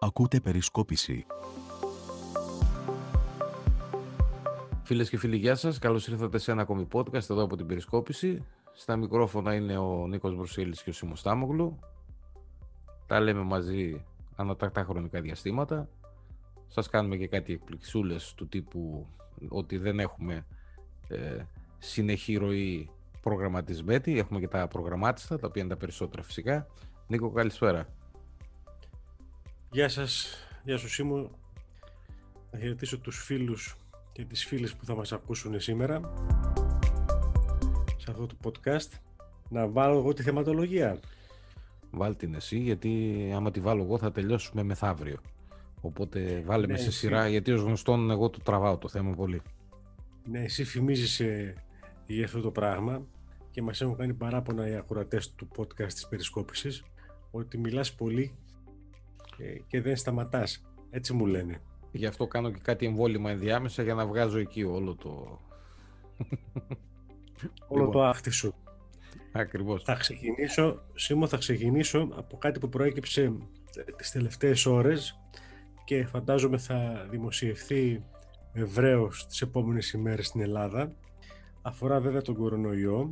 Ακούτε Περισκόπηση. Φίλες και φίλοι, γεια σας. Καλώς ήρθατε σε ένα ακόμη podcast εδώ από την Περισκόπηση. Στα μικρόφωνα είναι ο Νίκος Μπρουσκέλης και ο Σύμος Τάμογλου. Τα λέμε μαζί ανατακτά χρονικά διαστήματα. Σας κάνουμε και κάτι εκπληξούλες του τύπου ότι δεν έχουμε συνεχή ροή προγραμματισμένη. Έχουμε και τα προγραμμάτιστα, τα οποία είναι τα περισσότερα φυσικά. Νίκο, καλησπέρα. Γεια σας, γεια σου Σίμου. Να χαιρετήσω τους φίλους και τις φίλες που θα μας ακούσουν σήμερα σε αυτό το podcast. Να βάλω εγώ τη θεματολογία. Βάλ την εσύ, γιατί άμα τη βάλω εγώ θα τελειώσουμε μεθαύριο. Οπότε βάλε με σε σειρά, γιατί ως γνωστόν εγώ το τραβάω το θέμα πολύ. Ναι, εσύ φημίζεσαι για αυτό το πράγμα και μας έχουν κάνει παράπονα οι ακροατές του podcast της Περισκόπησης ότι μιλάς πολύ και δεν σταματάς, έτσι μου λένε. Γι' αυτό κάνω και κάτι εμβόλυμα ενδιάμεσα για να βγάζω εκεί όλο το... όλο το άχτη σου. Ακριβώς. Θα ξεκινήσω από κάτι που προέκυψε τις τελευταίες ώρες και φαντάζομαι θα δημοσιευθεί ευρέως τις επόμενες ημέρες στην Ελλάδα. Αφορά βέβαια τον κορονοϊό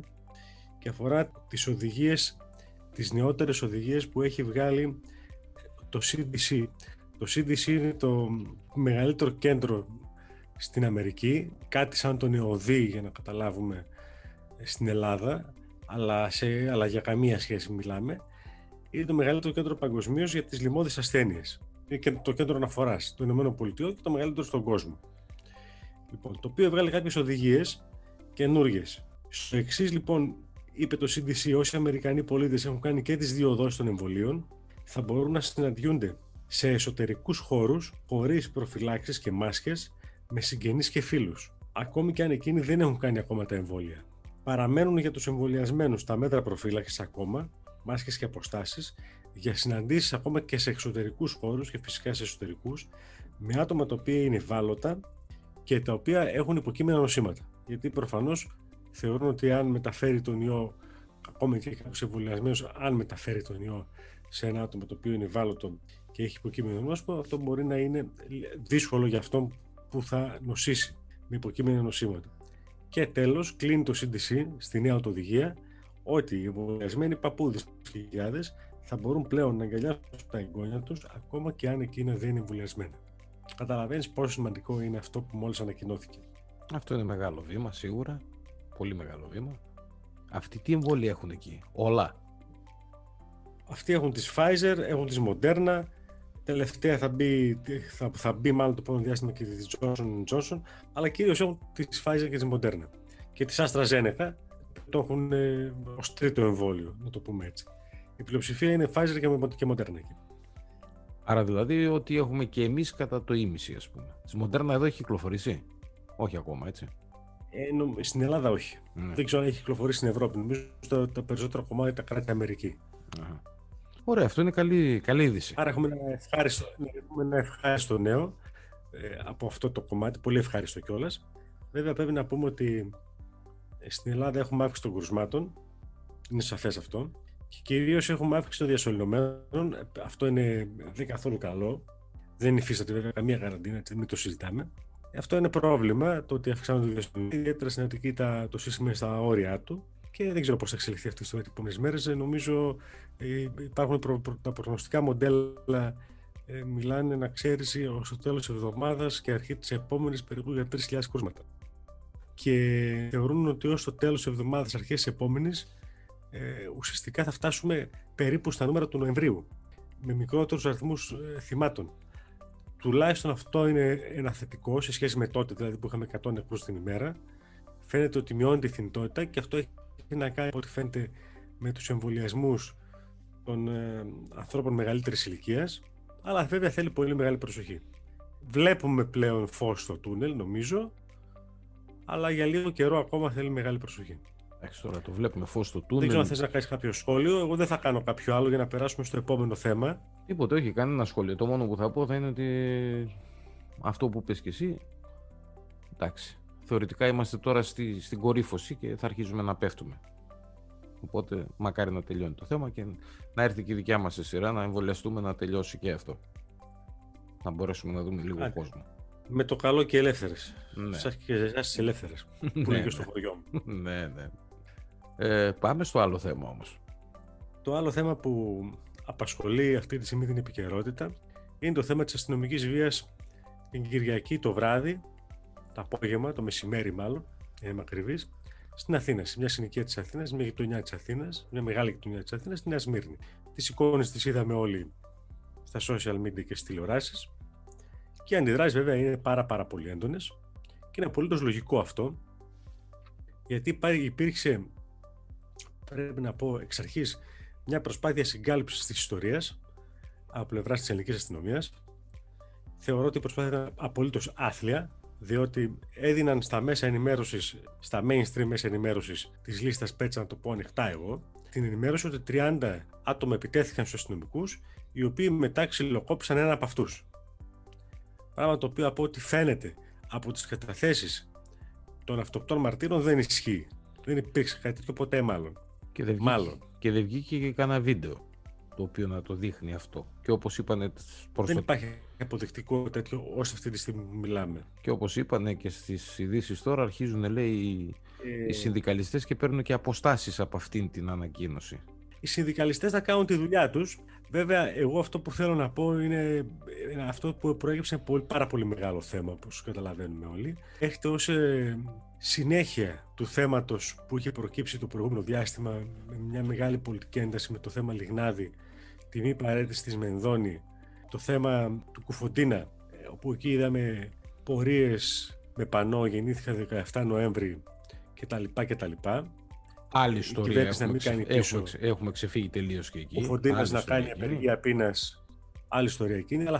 και αφορά τις οδηγίες, τις νεότερες οδηγίες που έχει βγάλει το CDC. Το CDC είναι το μεγαλύτερο κέντρο στην Αμερική, κάτι σαν τον ΕΟΔΙ για να καταλάβουμε στην Ελλάδα, αλλά για καμία σχέση μιλάμε. Είναι το μεγαλύτερο κέντρο παγκοσμίως για τις λοιμώδεις ασθένειες. Είναι και το κέντρο αναφοράς των ΗΠΑ και το μεγαλύτερο στον κόσμο. Λοιπόν, το οποίο βγάλει κάποιες οδηγίες καινούργιες. Στο εξής, λοιπόν, είπε το CDC: όσοι Αμερικανοί πολίτες έχουν κάνει και τις δύο δόσεις των εμβολίων, θα μπορούν να συναντιούνται σε εσωτερικούς χώρους χωρίς προφυλάξεις και μάσκες με συγγενείς και φίλους, ακόμη και αν εκείνοι δεν έχουν κάνει ακόμα τα εμβόλια. Παραμένουν για τους εμβολιασμένους τα μέτρα προφύλαξης ακόμα, μάσκες και αποστάσεις, για συναντήσεις ακόμα και σε εξωτερικούς χώρους και φυσικά σε εσωτερικούς, με άτομα τα οποία είναι ευάλωτα και τα οποία έχουν υποκείμενα νοσήματα. Γιατί προφανώς θεωρούν ότι αν μεταφέρει τον ιό, ακόμη και κάποιος εμβολιασμένος, αν μεταφέρει τον ιό σε ένα άτομο το οποίο είναι ευάλωτο και έχει υποκείμενο νόσημα, αυτό μπορεί να είναι δύσκολο για αυτόν που θα νοσήσει με υποκείμενα νοσήματα. Και τέλος, κλείνει το CDC στη νέα οδηγία ότι οι εμβολιασμένοι παππούδες και γιαγιάδες θα μπορούν πλέον να αγκαλιάσουν τα εγγόνια τους, ακόμα και αν εκείνα δεν είναι εμβολιασμένα. Καταλαβαίνεις πόσο σημαντικό είναι αυτό που μόλις ανακοινώθηκε. Αυτό είναι μεγάλο βήμα, σίγουρα. Πολύ μεγάλο βήμα. Αυτοί τι εμβόλια έχουν εκεί? Όλα. Αυτοί έχουν τις Pfizer, έχουν τις Moderna, τελευταία θα μπει μάλλον το πρώτο διάστημα και τις Johnson Johnson, αλλά κυρίως έχουν τις Pfizer και τις Moderna. Και τις AstraZeneca το έχουν ως τρίτο εμβόλιο, να το πούμε έτσι. Η πλειοψηφία είναι Pfizer και Moderna. Άρα δηλαδή ότι έχουμε και εμείς κατά το ίμιση, ας πούμε. Της Moderna εδώ έχει κυκλοφορήσει? Όχι ακόμα, έτσι. Στην Ελλάδα όχι. Ναι. Δεν ξέρω αν έχει κυκλοφορήσει στην Ευρώπη. Νομίζω ότι τα περισσότερα κομμάτια τα κράτη Αμερική. Uh-huh. Ωραία, αυτό είναι καλή είδηση. Άρα έχουμε ένα ευχάριστο νέο από αυτό το κομμάτι, πολύ ευχάριστο κιόλας. Βέβαια πρέπει να πούμε ότι στην Ελλάδα έχουμε αύξηση των κρουσμάτων, είναι σαφές αυτό, και κυρίως έχουμε αύξηση των διασωληνωμένων. Αυτό δεν καθόλου καλό, δεν υφίσταται βέβαια καμία καραντίνα, μην το συζητάμε. Αυτό είναι πρόβλημα, το ότι αυξάνονται οι διασωληνωμένοι, ιδιαίτερα στην Αττική το σύστημα στα όρια του. Και δεν ξέρω πώς θα εξελιχθεί αυτή η ιστορία τις επόμενες μέρες. Νομίζω υπάρχουν τα προγνωστικά μοντέλα, μιλάνε να ξέρεις στο τέλος της εβδομάδας και αρχή της επόμενης περίπου για 3.000 κρούσματα. Και θεωρούν ότι ως το τέλος της εβδομάδας, αρχές της επόμενης, ουσιαστικά θα φτάσουμε περίπου στα νούμερα του Νοεμβρίου, με μικρότερους αριθμούς θυμάτων. Τουλάχιστον αυτό είναι ένα θετικό σε σχέση με τότε, δηλαδή που είχαμε 100 νεκρούς την ημέρα. Φαίνεται ότι μειώνεται η θνητότητα και αυτό έχει να κάνει, από ό,τι φαίνεται, με τους εμβολιασμούς των ανθρώπων μεγαλύτερης ηλικίας, αλλά βέβαια θέλει πολύ μεγάλη προσοχή. Βλέπουμε πλέον φως στο τούνελ, νομίζω, αλλά για λίγο καιρό ακόμα θέλει μεγάλη προσοχή. Εντάξει, τώρα το βλέπουμε φως στο τούνελ. Δεν ξέρω αν θες να κάνεις κάποιο σχόλιο. Εγώ δεν θα κάνω κάποιο άλλο για να περάσουμε στο επόμενο θέμα. Τίποτε, όχι, κανένα σχόλιο. Το μόνο που θα πω θα είναι ότι αυτό που πες και εσύ, εντάξει. Θεωρητικά είμαστε τώρα στην κορύφωση και θα αρχίζουμε να πέφτουμε. Οπότε μακάρι να τελειώνει το θέμα και να έρθει και η δικιά μας σε σειρά, να εμβολιαστούμε, να τελειώσει και αυτό. να μπορέσουμε να δούμε λίγο κόσμο. Με το καλό και ελεύθερες. Ναι. Σας και εσάς ελεύθερες, που είναι και στο χωριό μου. Ναι, ναι. Πάμε στο άλλο θέμα όμως. Το άλλο θέμα που απασχολεί αυτή τη στιγμή την επικαιρότητα είναι το θέμα της αστυνομικής βίας την Κυριακή το βράδυ, το απόγευμα, το μεσημέρι μάλλον, για να είμαι ακριβής, στην Αθήνα, σε μια συνοικία της Αθήνας, μια γειτονιά της Αθήνας, μια μεγάλη γειτονιά της Αθήνας, στη Νέα Σμύρνη. Τις εικόνες τις είδαμε όλοι στα social media και στις τηλεοράσεις. Και οι αντιδράσεις βέβαια είναι πάρα πολύ έντονες και είναι απολύτως λογικό αυτό, γιατί υπήρξε, πρέπει να πω εξ αρχής, μια προσπάθεια συγκάλυψης της ιστορίας από πλευράς της ελληνικής αστυνομίας. Θεωρώ ότι η προσπάθεια ήταν απολύτως άθλια, διότι έδιναν στα μέσα ενημέρωσης, στα mainstream μέσα ενημέρωσης της λίστας Πέτσα, να το πω ανοιχτά εγώ, την ενημέρωση ότι 30 άτομα επιτέθηκαν στους αστυνομικούς, οι οποίοι μετά ξυλοκόπησαν έναν από αυτούς. Πράγμα το οποίο από ό,τι φαίνεται από τις καταθέσεις των αυτοπτών μαρτύρων δεν ισχύει. Δεν υπήρξε κάτι τέτοιο ποτέ μάλλον. Και δεν βγήκε και κανένα βίντεο το οποίο να το δείχνει αυτό. Και όπως είπανε... Δεν υπάρχει αποδεικτικό τέτοιο όσο αυτή τη στιγμή μιλάμε. Και όπως είπανε και στις ειδήσεις τώρα, αρχίζουν λέει οι συνδικαλιστές και παίρνουν και αποστάσεις από αυτήν την ανακοίνωση. Οι συνδικαλιστές θα κάνουν τη δουλειά τους. Βέβαια, εγώ αυτό που θέλω να πω είναι αυτό που προέκυψε πάρα πολύ μεγάλο θέμα, όπως καταλαβαίνουμε όλοι. Έχετε ως συνέχεια του θέματος που είχε προκύψει το προηγούμενο διάστημα με μια μεγάλη πολιτική ένταση με το θέμα Λιγνάδη, τη μη παρέτηση της Μενδώνη, το θέμα του Κουφοντίνα, όπου εκεί είδαμε πορείες με πανό, γεννήθηκα 17 Νοέμβρη κτλ. Άλλη ιστορία, έχουμε ξεφύγει τελείως και εκεί. Ο Φοντίνας να κάνει απεργία πείνας, άλλη ιστορία εκείνη, αλλά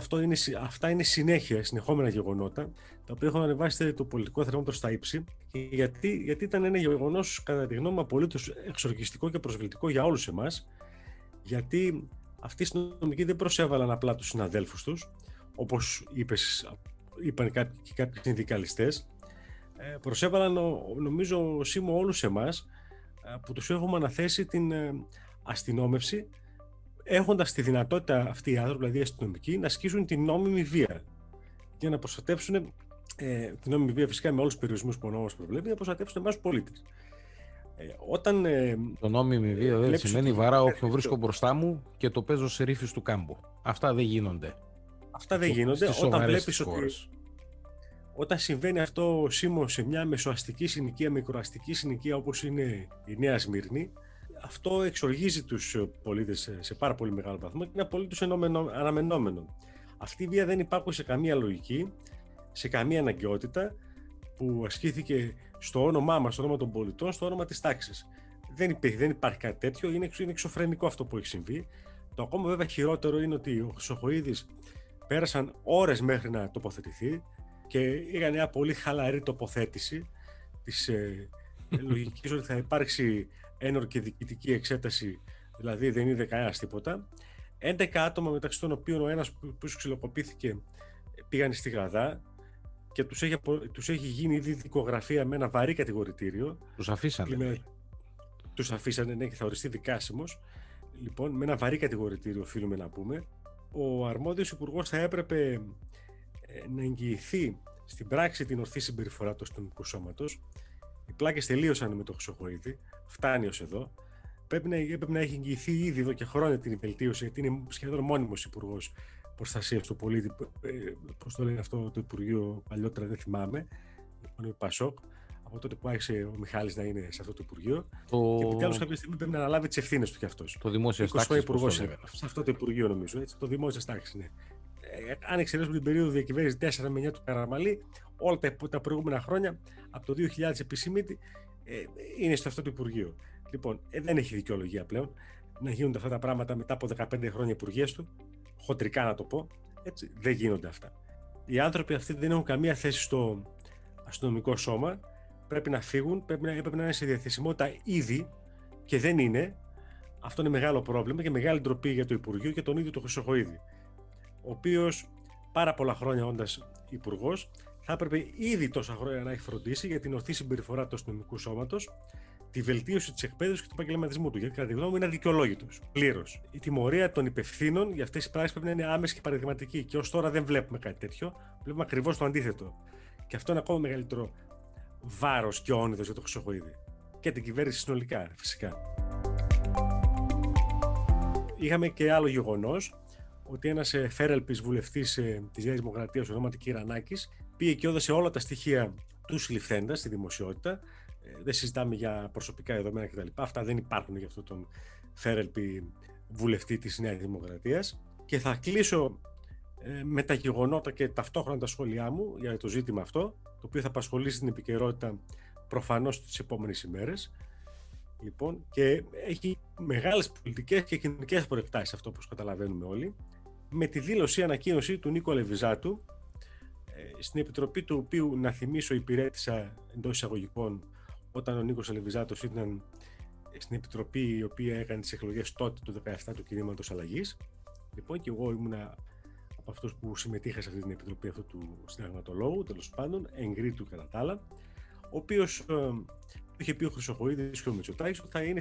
αυτά είναι συνέχεια, συνεχόμενα γεγονότα, τα οποία έχουν ανεβάσει το πολιτικό θερμόμετρο στα ύψη, γιατί ήταν ένα γεγονός, κατά τη γνώμη μου, απολύτως εξοργιστικό και προσβλητικό για όλους εμάς, γιατί αυτοί οι αστυνομικοί δεν προσέβαλαν απλά τους συναδέλφους τους, όπως είπαν κάποιοι συνδικαλιστές, προσέβαλαν, νομίζω, Σύμο, όλους εμάς, που τους έχουμε αναθέσει την αστυνόμευση, έχοντας τη δυνατότητα αυτοί οι άνθρωποι, δηλαδή οι αστυνομικοί, να ασκήσουν την νόμιμη βία για να προστατεύσουν την νόμιμη βία, φυσικά με όλους τους περιορισμούς που ο νόμος προβλέπει, να προστατεύσουν εμάς τους πολίτες. Το νόμιμη βία δεν σημαίνει βαρά όποιον βρίσκω μπροστά μου και το παίζω σε ρήφης του κάμπου. Αυτά δεν γίνονται. Αυτά δεν γίνονται. Όταν βλέπεις ότι όταν συμβαίνει αυτό, Σύμο, σε μια μεσοαστική συνοικία, μικροαστική συνοικία όπως είναι η Νέα Σμύρνη, αυτό εξοργίζει τους πολίτες σε πάρα πολύ μεγάλο βαθμό και είναι απολύτως αναμενόμενο. Αυτή η βία δεν υπάρχει σε καμία λογική, σε καμία αναγκαιότητα που ασκήθηκε στο όνομά μας, στο όνομα των πολιτών, στο όνομα της τάξης. Δεν υπάρχει κάτι τέτοιο, είναι εξωφρενικό αυτό που έχει συμβεί. Το ακόμα βέβαια χειρότερο είναι ότι ο Χρυσοχοΐδης πέρασαν ώρες μέχρι να τοποθετηθεί. Και είχαν μια πολύ χαλαρή τοποθέτηση της λογικής ότι θα υπάρξει ένορκη διοικητική εξέταση, δηλαδή δεν είδε κανένας τίποτα. 11 άτομα, μεταξύ των οποίων ο ένας που ξυλοκοπήθηκε, πήγαν στη Γαδά και τους έχει γίνει ήδη δικογραφία με ένα βαρύ κατηγορητήριο. Τους αφήσανε. Τους αφήσανε, ναι, και θα οριστεί δικάσιμος. Λοιπόν, με ένα βαρύ κατηγορητήριο, οφείλουμε να πούμε. Ο αρμόδιος υπουργός θα έπρεπε να εγγυηθεί στην πράξη την ορθή συμπεριφορά του αστυνομικού σώματος. Οι πλάκες τελείωσαν με τον Χρυσοχοΐδη, φτάνει ως εδώ. Έπρεπε να έχει εγγυηθεί ήδη εδώ και χρόνια την βελτίωση, γιατί είναι σχεδόν μόνιμος υπουργός προστασίας του πολίτη. Πώς το λένε αυτό το Υπουργείο παλιότερα, δεν θυμάμαι. Ο Πασόκ, από τότε που άρχισε ο Μιχάλης να είναι σε αυτό το Υπουργείο. Και επιτέλους κάποια στιγμή πρέπει να αναλάβει τις ευθύνες του κι αυτός. Το δημόσιο τάξη. Σε αυτό το Υπουργείο, νομίζω. Έτσι, το δημόσιο τάξη, ναι. Αν εξαιρέσουμε την περίοδο διακυβέρνηση 4 με 9 του Καραμαλή, όλα τα προηγούμενα χρόνια, από το 2000 επισημίτη, είναι στο αυτό το Υπουργείο. Λοιπόν, δεν έχει δικαιολογία πλέον να γίνονται αυτά τα πράγματα μετά από 15 χρόνια υπουργείας του, χοντρικά να το πω, έτσι, δεν γίνονται αυτά. Οι άνθρωποι αυτοί δεν έχουν καμία θέση στο αστυνομικό σώμα, πρέπει να φύγουν, έπρεπε να είναι σε διαθεσιμότητα ήδη και δεν είναι. Αυτό είναι μεγάλο πρόβλημα και μεγάλη ντροπή για το Υπουργείο και τον ίδιο τον Χρυσοχοΐδη, ο οποίος πάρα πολλά χρόνια όντας υπουργός θα έπρεπε ήδη τόσα χρόνια να έχει φροντίσει για την ορθή συμπεριφορά του αστυνομικού σώματος, τη βελτίωση της εκπαίδευσης και του επαγγελματισμού του, γιατί κατά τη γνώμη μου είναι αδικαιολόγητος πλήρως. Η τιμωρία των υπευθύνων για αυτές τις πράξεις πρέπει να είναι άμεση και παραδειγματική, και ως τώρα δεν βλέπουμε κάτι τέτοιο. Βλέπουμε ακριβώς το αντίθετο. Και αυτό είναι ακόμα μεγαλύτερο βάρος και όνειδος για το Χρυσοχοΐδη και την κυβέρνηση συνολικά, φυσικά. Είχαμε και άλλο γεγονός, ότι ένας φέρελπης βουλευτής της Νέας Δημοκρατίας, ονόματι Γκερανάκης, πήγε και έδωσε όλα τα στοιχεία του συλληφθέντα στη δημοσιότητα. Δεν συζητάμε για προσωπικά δεδομένα κτλ. Αυτά δεν υπάρχουν για αυτόν τον φέρελπη βουλευτή της Νέας Δημοκρατίας. Και θα κλείσω με τα γεγονότα και ταυτόχρονα τα σχόλιά μου για το ζήτημα αυτό, το οποίο θα απασχολήσει την επικαιρότητα προφανώς τις επόμενες ημέρες. Λοιπόν, και έχει μεγάλες πολιτικές και κοινωνικές προεκτάσεις αυτό, όπως καταλαβαίνουμε όλοι, με τη δήλωση-ανακοίνωση του Νίκου Λεβιζάτου, στην επιτροπή του οποίου, να θυμίσω, υπηρέτησα εντός εισαγωγικών όταν ο Νίκος Αλιβιζάτος ήταν στην επιτροπή η οποία έκανε τις εκλογές τότε του 17 του κινήματος αλλαγής. Λοιπόν, και εγώ ήμουνα από αυτούς που συμμετείχα σε αυτή την επιτροπή αυτού του συνταγματολόγου, τέλος πάντων, εγκρίτου κατά τα άλλα, ο οποίος είχε πει ο Χρυσοχοΐδης και ο Μητσοτάκης ότι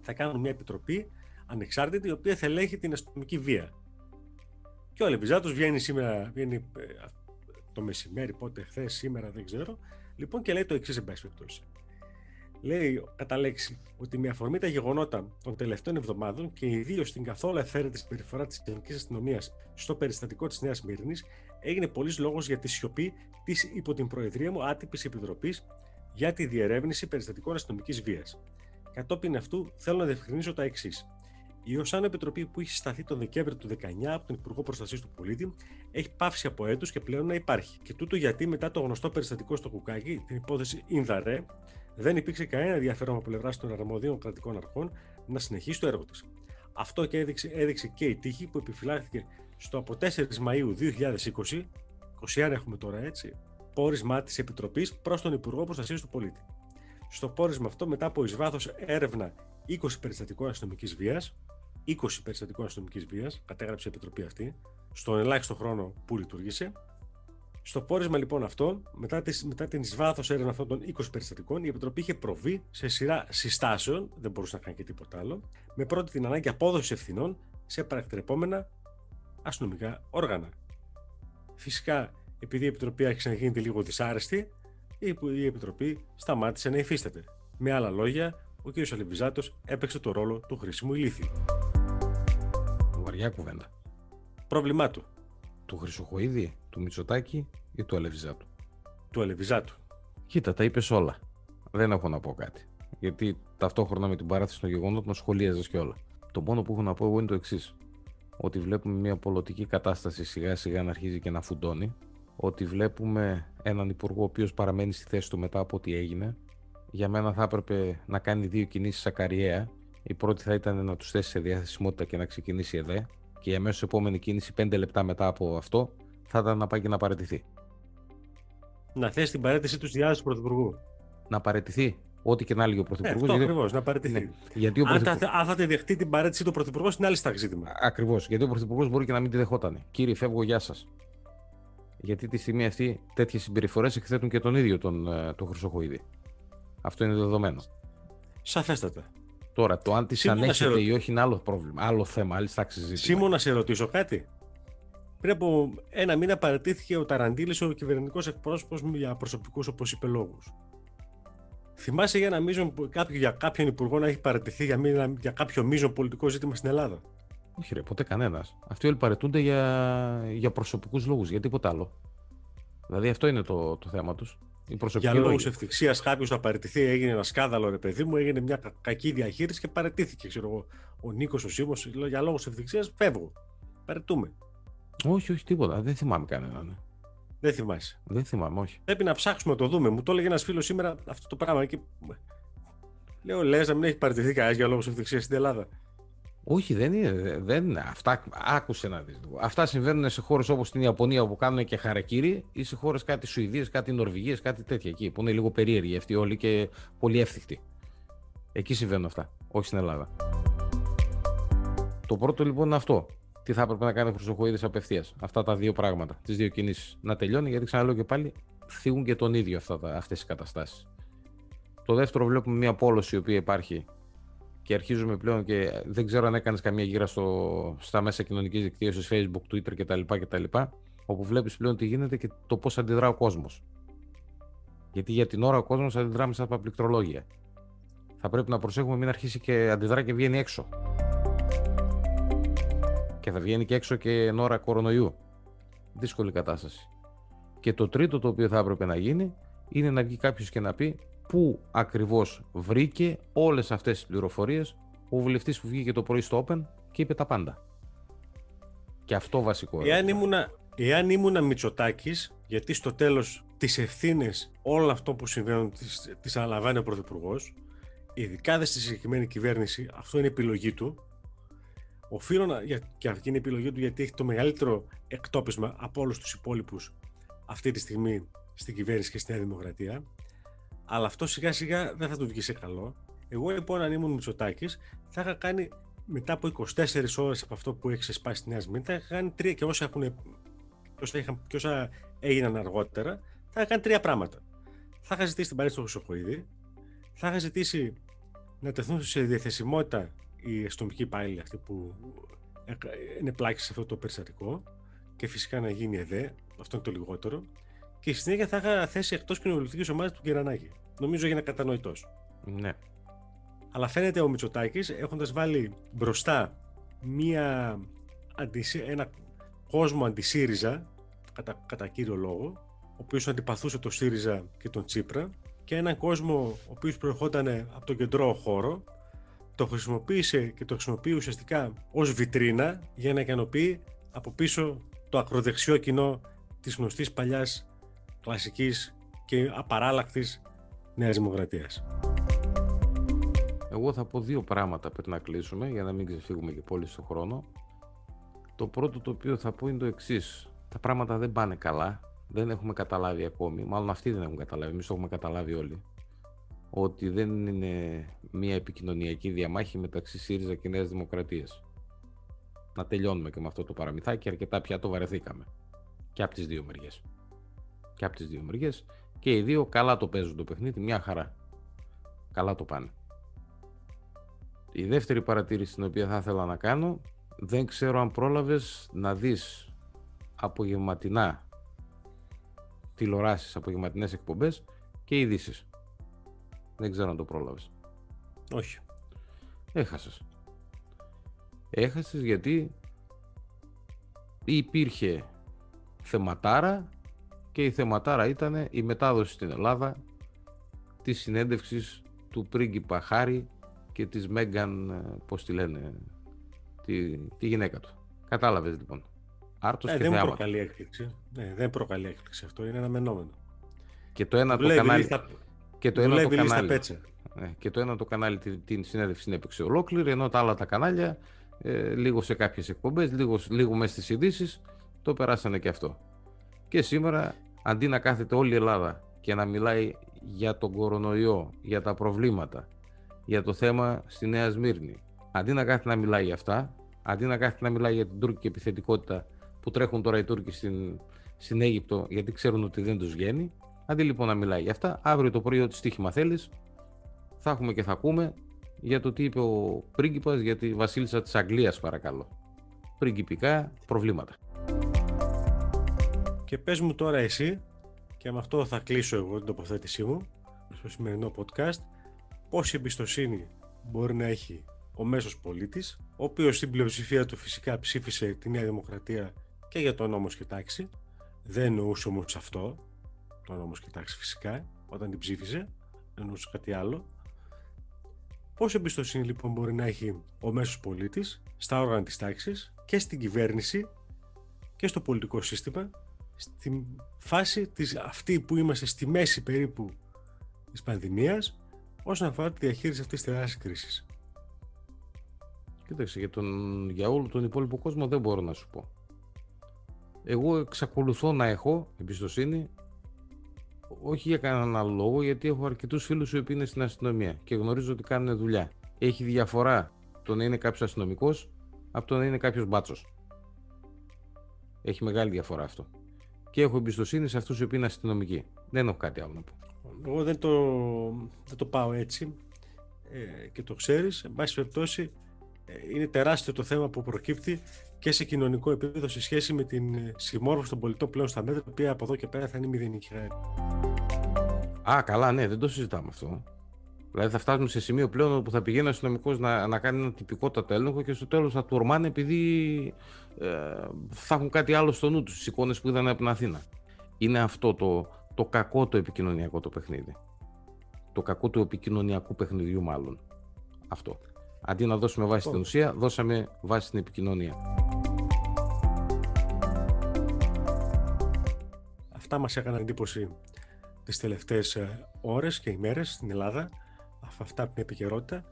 θα κάνουν μια επιτροπή ανεξάρτητη, η οποία θα ελέγχει την αστυνομική βία. Και ο Λεβιζάτος βγαίνει σήμερα, το μεσημέρι, πότε, χθες, σήμερα, δεν ξέρω, λοιπόν, και λέει το εξής, εν πάση περιπτώσει. Λέει κατά λέξη ότι με αφορμή τα γεγονότα των τελευταίων εβδομάδων και ιδίως στην καθόλου ευθέρετη συμπεριφορά της ελληνικής αστυνομίας στο περιστατικό της Νέας Σμύρνης, έγινε πολλής λόγος για τη σιωπή της υπό την προεδρία μου άτυπης επιτροπής για τη διερεύνηση περιστατικών αστυνομικής βίας. Κατόπιν αυτού, θέλω να διευκρινίσω τα εξής. Η ΟΣΑΝΟ Επιτροπή, που είχε συσταθεί τον Δεκέμβρη του 19 από τον Υπουργό Προστασίας του Πολίτη, έχει πάυσει από έτους και πλέον να υπάρχει. Και τούτο γιατί μετά το γνωστό περιστατικό στο Κουκάκι, την υπόθεση ΙΝΔΑΡΕ, δεν υπήρξε κανένα ενδιαφέρον από πλευράς των αρμοδίων κρατικών αρχών να συνεχίσει το έργο της. Αυτό και έδειξε και η τύχη που επιφυλάχθηκε στο από 4 Μαΐου 2020, 21 έχουμε τώρα, έτσι, πόρισμά της Επιτροπής προς τον Υπουργό Προστασίας του Πολίτη. Στο πόρισμα αυτό, μετά από εις βάθος έρευνα 20 περιστατικών αστυνομικής βίας, 20 περιστατικών αστυνομικής βίας, κατέγραψε η Επιτροπή αυτή, στον ελάχιστο χρόνο που λειτουργήσε. Στο πόρισμα λοιπόν αυτό, μετά την εις βάθος έρευνα αυτών των 20 περιστατικών, η Επιτροπή είχε προβεί σε σειρά συστάσεων, δεν μπορούσε να κάνει και τίποτα άλλο, με πρώτη την ανάγκη απόδοσης ευθυνών σε παρακτρεπόμενα αστυνομικά όργανα. Φυσικά, επειδή η Επιτροπή άρχισε να γίνεται λίγο δυσάρεστη, η Επιτροπή σταμάτησε να υφίσταται. Με άλλα λόγια, ο κ. Αλιβιζάτος έπαιξε το ρόλο του χρήσιμου ηλίθιου. Βαριά κουβέντα. Πρόβλημά του. Του Χρυσοχοΐδη, του Μητσοτάκη ή του Αλιβιζάτου? Του Αλιβιζάτου. Κοίτα, τα είπες όλα. Δεν έχω να πω κάτι. Γιατί ταυτόχρονα με την παράθεση των γεγονότων σχολίαζες και όλα. Το μόνο που έχω να πω εγώ είναι το εξής. Ότι βλέπουμε μια πολιτική κατάσταση σιγά σιγά να αρχίζει και να φουντώνει. Ότι βλέπουμε έναν υπουργό ο οποίος παραμένει στη θέση του μετά από ό,τι έγινε. Για μένα θα έπρεπε να κάνει δύο κινήσεις ακαριέα. Η πρώτη θα ήταν να τους θέσει σε διαθεσιμότητα και να ξεκινήσει ΕΔΕ. Και η αμέσως επόμενη κίνηση, 5 λεπτά μετά από αυτό, θα ήταν να πάει και να παραιτηθεί. Να θέσει την παρέτησή του στη διάθεση του Πρωθυπουργού. Να παραιτηθεί. Ό,τι και να έλεγε ο Πρωθυπουργός. Αυτό ακριβώς, να παραιτηθεί. Ναι. Γιατί αν θα τη δεχτεί την παρέτηση του Πρωθυπουργού, είναι άλλη στα ζήτημα. Ακριβώς. Γιατί ο Πρωθυπουργός μπορεί και να μην τη δεχόταν. Κύριε, φεύγω, γεια σας. Γιατί τη στιγμή αυτή τέτοιες συμπεριφορές εκθέτουν και τον ίδιο τον Χρυσοχοΐδη. Αυτό είναι δεδομένο. Σαφέστατα. Τώρα, το αν τη ανέχεται ή όχι είναι άλλο πρόβλημα. Άλλο θέμα, άλλη τάξη συζήτηση. Σύμω, να σε ρωτήσω κάτι. Πριν από ένα μήνα παραιτήθηκε ο Ταραντίλης, ο κυβερνητικός εκπρόσωπος, για προσωπικούς, όπως είπε, λόγους. Θυμάσαι για ένα μείζον, για κάποιον υπουργό να έχει παραιτηθεί για κάποιο μείζον πολιτικό ζήτημα στην Ελλάδα? Όχι, ρε, ποτέ κανένας. Αυτοί όλοι παρετούνται για προσωπικούς λόγους, για τίποτα άλλο. Δηλαδή αυτό είναι το θέμα τους. Για λόγους ευτυχίας κάποιος θα παραιτηθεί, έγινε ένα σκάνδαλο, ρε παιδί μου, έγινε μια κακή διαχείριση και παραιτήθηκε. Ξέρω εγώ, ο Νίκος, ο Σύμος, για λόγους ευτυχίας φεύγω. Παρετούμε. Όχι, τίποτα. Δεν θυμάμαι κανέναν. Ναι. Δεν θυμάσαι? Δεν θυμάμαι, όχι. Πρέπει να ψάξουμε να το δούμε. Μου το έλεγε ένας φίλος σήμερα αυτό το πράγμα. Και... λέω, λες να μην έχει παραιτηθεί κανένας για λόγους ευτυχίας στην Ελλάδα? Όχι, δεν είναι. Αυτά, άκουσε να δεις. Αυτά συμβαίνουν σε χώρες όπως την Ιαπωνία που κάνουν και χαρακίρι, ή σε χώρες κάτι Σουηδίες, κάτι Νορβηγίες, κάτι τέτοια εκεί που είναι λίγο περίεργοι αυτοί όλοι και πολύ εύθυκτοι. Εκεί συμβαίνουν αυτά, όχι στην Ελλάδα. Το πρώτο λοιπόν είναι αυτό. Τι θα έπρεπε να κάνει ο Χρυσοχοΐδης απευθείας? Αυτά τα δύο πράγματα, τις δύο κινήσεις. Να τελειώνει, γιατί ξαναλέω και πάλι, θίγουν και τον ίδιο αυτές οι καταστάσεις. Το δεύτερο βλέπουμε μια πόλωση η οποία υπάρχει και αρχίζουμε πλέον, και δεν ξέρω αν έκανες καμία γύρα στα μέσα κοινωνικής δικτύωσης, Facebook, Twitter κτλ. Όπου βλέπεις πλέον τι γίνεται και το πώς αντιδρά ο κόσμος. Γιατί για την ώρα ο κόσμος αντιδρά μέσα από πληκτρολόγια. Θα πρέπει να προσέχουμε μην αρχίσει και αντιδρά και βγαίνει έξω. Και θα βγαίνει και έξω και εν ώρα κορονοϊού. Δύσκολη κατάσταση. Και το τρίτο το οποίο θα έπρεπε να γίνει είναι να βγει κάποιος και να πει πού ακριβώς βρήκε όλες αυτές τις πληροφορίες ο βουλευτής που βγήκε το πρωί στο Open και είπε τα πάντα. Και αυτό βασικό. Εάν ήμουνα Μητσοτάκης, γιατί στο τέλος τις ευθύνες όλων αυτών που συμβαίνουν τις αναλαμβάνει ο Πρωθυπουργός, ειδικά δε στη συγκεκριμένη κυβέρνηση, αυτό είναι η επιλογή του. Οφείλω να, και αυτή είναι η επιλογή του, γιατί έχει το μεγαλύτερο εκτόπισμα από όλους τους υπόλοιπους αυτή τη στιγμή στην κυβέρνηση και στη Νέα Δημοκρατία. Αλλά αυτό σιγά σιγά δεν θα του βγει σε καλό. Εγώ λοιπόν, αν ήμουν Μητσοτάκης, θα είχα κάνει μετά από 24 ώρες από αυτό που έχει ξεσπάσει στη Νέα Σμύρνη, θα είχα κάνει τρία, και όσα έγιναν αργότερα, θα είχα κάνει τρία πράγματα. Θα είχα ζητήσει την παρέτηση του Χρυσοχοΐδη, θα είχα ζητήσει να τεθούν σε διαθεσιμότητα οι αστυνομικοί υπάλληλοι αυτοί που είναι πλάκες σε αυτό το περιστατικό, και φυσικά να γίνει ΕΔΕ, αυτό είναι το λιγότερο. Και στη συνέχεια θα είχα θέσει εκτός κοινοβουλευτικής ομάδας του Γκερανάκη. Νομίζω έγινε κατανοητός. Ναι. Αλλά φαίνεται ο Μητσοτάκης, έχοντας βάλει μπροστά ένα κόσμο αντισύριζα, κατά κύριο λόγο, ο οποίος αντιπαθούσε το ΣΥΡΙΖΑ και τον Τσίπρα, και έναν κόσμο ο οποίος προερχόταν από τον κεντρό χώρο, το χρησιμοποίησε και το χρησιμοποιεί ουσιαστικά ως βιτρίνα για να ικανοποιεί από πίσω το ακροδεξιό κοινό της γνωστής παλιάς κλασικής και απαράλλακτης Νέας Δημοκρατίας. Εγώ θα πω δύο πράγματα πριν να κλείσουμε, για να μην ξεφύγουμε και πολύ στον χρόνο. Το πρώτο το οποίο θα πω είναι το εξής. Τα πράγματα δεν πάνε καλά, δεν έχουμε καταλάβει ακόμη, μάλλον αυτοί δεν έχουν καταλάβει, εμείς το έχουμε καταλάβει όλοι, ότι δεν είναι μια επικοινωνιακή διαμάχη μεταξύ ΣΥΡΙΖΑ και Νέας Δημοκρατίας. Να τελειώνουμε και με αυτό το παραμυθάκι, αρκετά πια το βαρεθήκαμε. Και από τις δύο μεριές. Και οι δύο καλά το παίζουν το παιχνίδι, μια χαρά. Καλά το πάνε. Η δεύτερη παρατήρηση την οποία θα ήθελα να κάνω, δεν ξέρω αν πρόλαβες να δεις απογευματινά τηλεοράσεις, απογευματινές εκπομπές και ειδήσεις. Δεν ξέρω αν το πρόλαβες. Όχι. Έχασες γιατί υπήρχε θεματάρα, και η θεματάρα ήταν η μετάδοση στην Ελλάδα της συνέντευξης του πρίγκιπα Χάρη και της Μέγκαν, πώς τη λένε, τη γυναίκα του. Κατάλαβες λοιπόν. Άρτος και θεάματα. Δεν προκαλεί έκπληξη αυτό, είναι αναμενόμενο. Και το ένα το κανάλι... Και το ένα το κανάλι την συνέντευξη την έπαιξε ολόκληρη, ενώ τα άλλα τα κανάλια, λίγο σε κάποιες εκπομπές, λίγο μέσα στις ειδήσεις, το περάσανε και αυτό. Και σήμερα, αντί να κάθεται όλη η Ελλάδα και να μιλάει για τον κορονοϊό, για τα προβλήματα, για το θέμα στη Νέα Σμύρνη, αντί να κάθεται να μιλάει για αυτά, αντί να κάθεται να μιλάει για την τουρκική επιθετικότητα που τρέχουν τώρα οι Τούρκοι στην Αίγυπτο, γιατί ξέρουν ότι δεν τους βγαίνει, αντί λοιπόν να μιλάει για αυτά, αύριο το πρωί, ό,τι στοίχημα θέλεις, θα έχουμε και θα ακούμε για το τι είπε ο πρίγκιπας για τη βασίλισσα της Αγγλίας, παρακαλώ. Πριγκιπικά προβλήματα. Και πες μου τώρα εσύ, και με αυτό θα κλείσω εγώ την τοποθέτησή μου στο σημερινό podcast, πόση εμπιστοσύνη μπορεί να έχει ο μέσος πολίτης, ο οποίος στην πλειοψηφία του φυσικά ψήφισε τη Νέα Δημοκρατία και για τον νόμο Σκετάξη. Δεν εννοούσε όμως αυτό, τον νόμο Σκετάξη φυσικά, όταν την ψήφισε, εννοούσε κάτι άλλο. Πόση εμπιστοσύνη λοιπόν μπορεί να έχει ο μέσος πολίτης στα όργανα της τάξης και στην κυβέρνηση και στο πολιτικό σύστημα, στην φάση αυτή που είμαστε στη μέση περίπου της πανδημίας, όσον αφορά τη διαχείριση αυτής της τεράστιας κρίσης. Κοίταξε, για όλο τον υπόλοιπο κόσμο δεν μπορώ να σου πω. Εγώ εξακολουθώ να έχω εμπιστοσύνη, όχι για κανέναν άλλο λόγο, γιατί έχω αρκετούς φίλους οι οποίοι είναι στην αστυνομία και γνωρίζω ότι κάνουν δουλειά. Έχει διαφορά το να είναι κάποιος αστυνομικός από το να είναι κάποιος μπάτσος. Έχει μεγάλη διαφορά αυτό. Και έχω εμπιστοσύνη σε αυτούς οι οποίοι είναι αστυνομικοί. Δεν έχω κάτι άλλο να πω. εγώ δεν το πάω έτσι και το ξέρεις. Εν πάση περιπτώσει, είναι τεράστιο το θέμα που προκύπτει και σε κοινωνικό επίπεδο σε σχέση με την συμμόρφωση των πολιτών πλέον στα μέτρα, η οποία από εδώ και πέρα θα είναι μηδενική. Α, καλά, ναι, δεν το συζητάμε αυτό. Δηλαδή θα φτάσουμε σε σημείο πλέον που θα πηγαίνει ο αστυνομικός να κάνει ένα τυπικότατο έλεγχο και στο τέλος θα του ορμάνε επειδή θα έχουν κάτι άλλο στο νου τους, τις εικόνες που είδαν από την Αθήνα. Είναι αυτό το κακό το επικοινωνιακό το παιχνίδι. Το κακό του επικοινωνιακού παιχνιδιού μάλλον. Αυτό. Αντί να δώσουμε βάση στην ουσία, δώσαμε βάση στην επικοινωνία. Αυτά μας έκαναν εντύπωση τις τελευταίες ώρες και ημέρες στην Ελλάδα. Αυτά από την επικαιρότητα.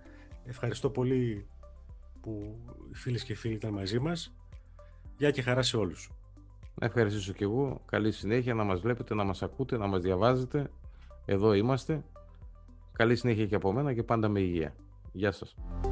Ευχαριστώ πολύ που οι φίλες και οι φίλοι ήταν μαζί μας. Γεια και χαρά σε όλους. Να ευχαριστήσω και εγώ. Καλή συνέχεια, να μας βλέπετε, να μας ακούτε, να μας διαβάζετε. Εδώ είμαστε. Καλή συνέχεια και από μένα και πάντα με υγεία. Γεια σας.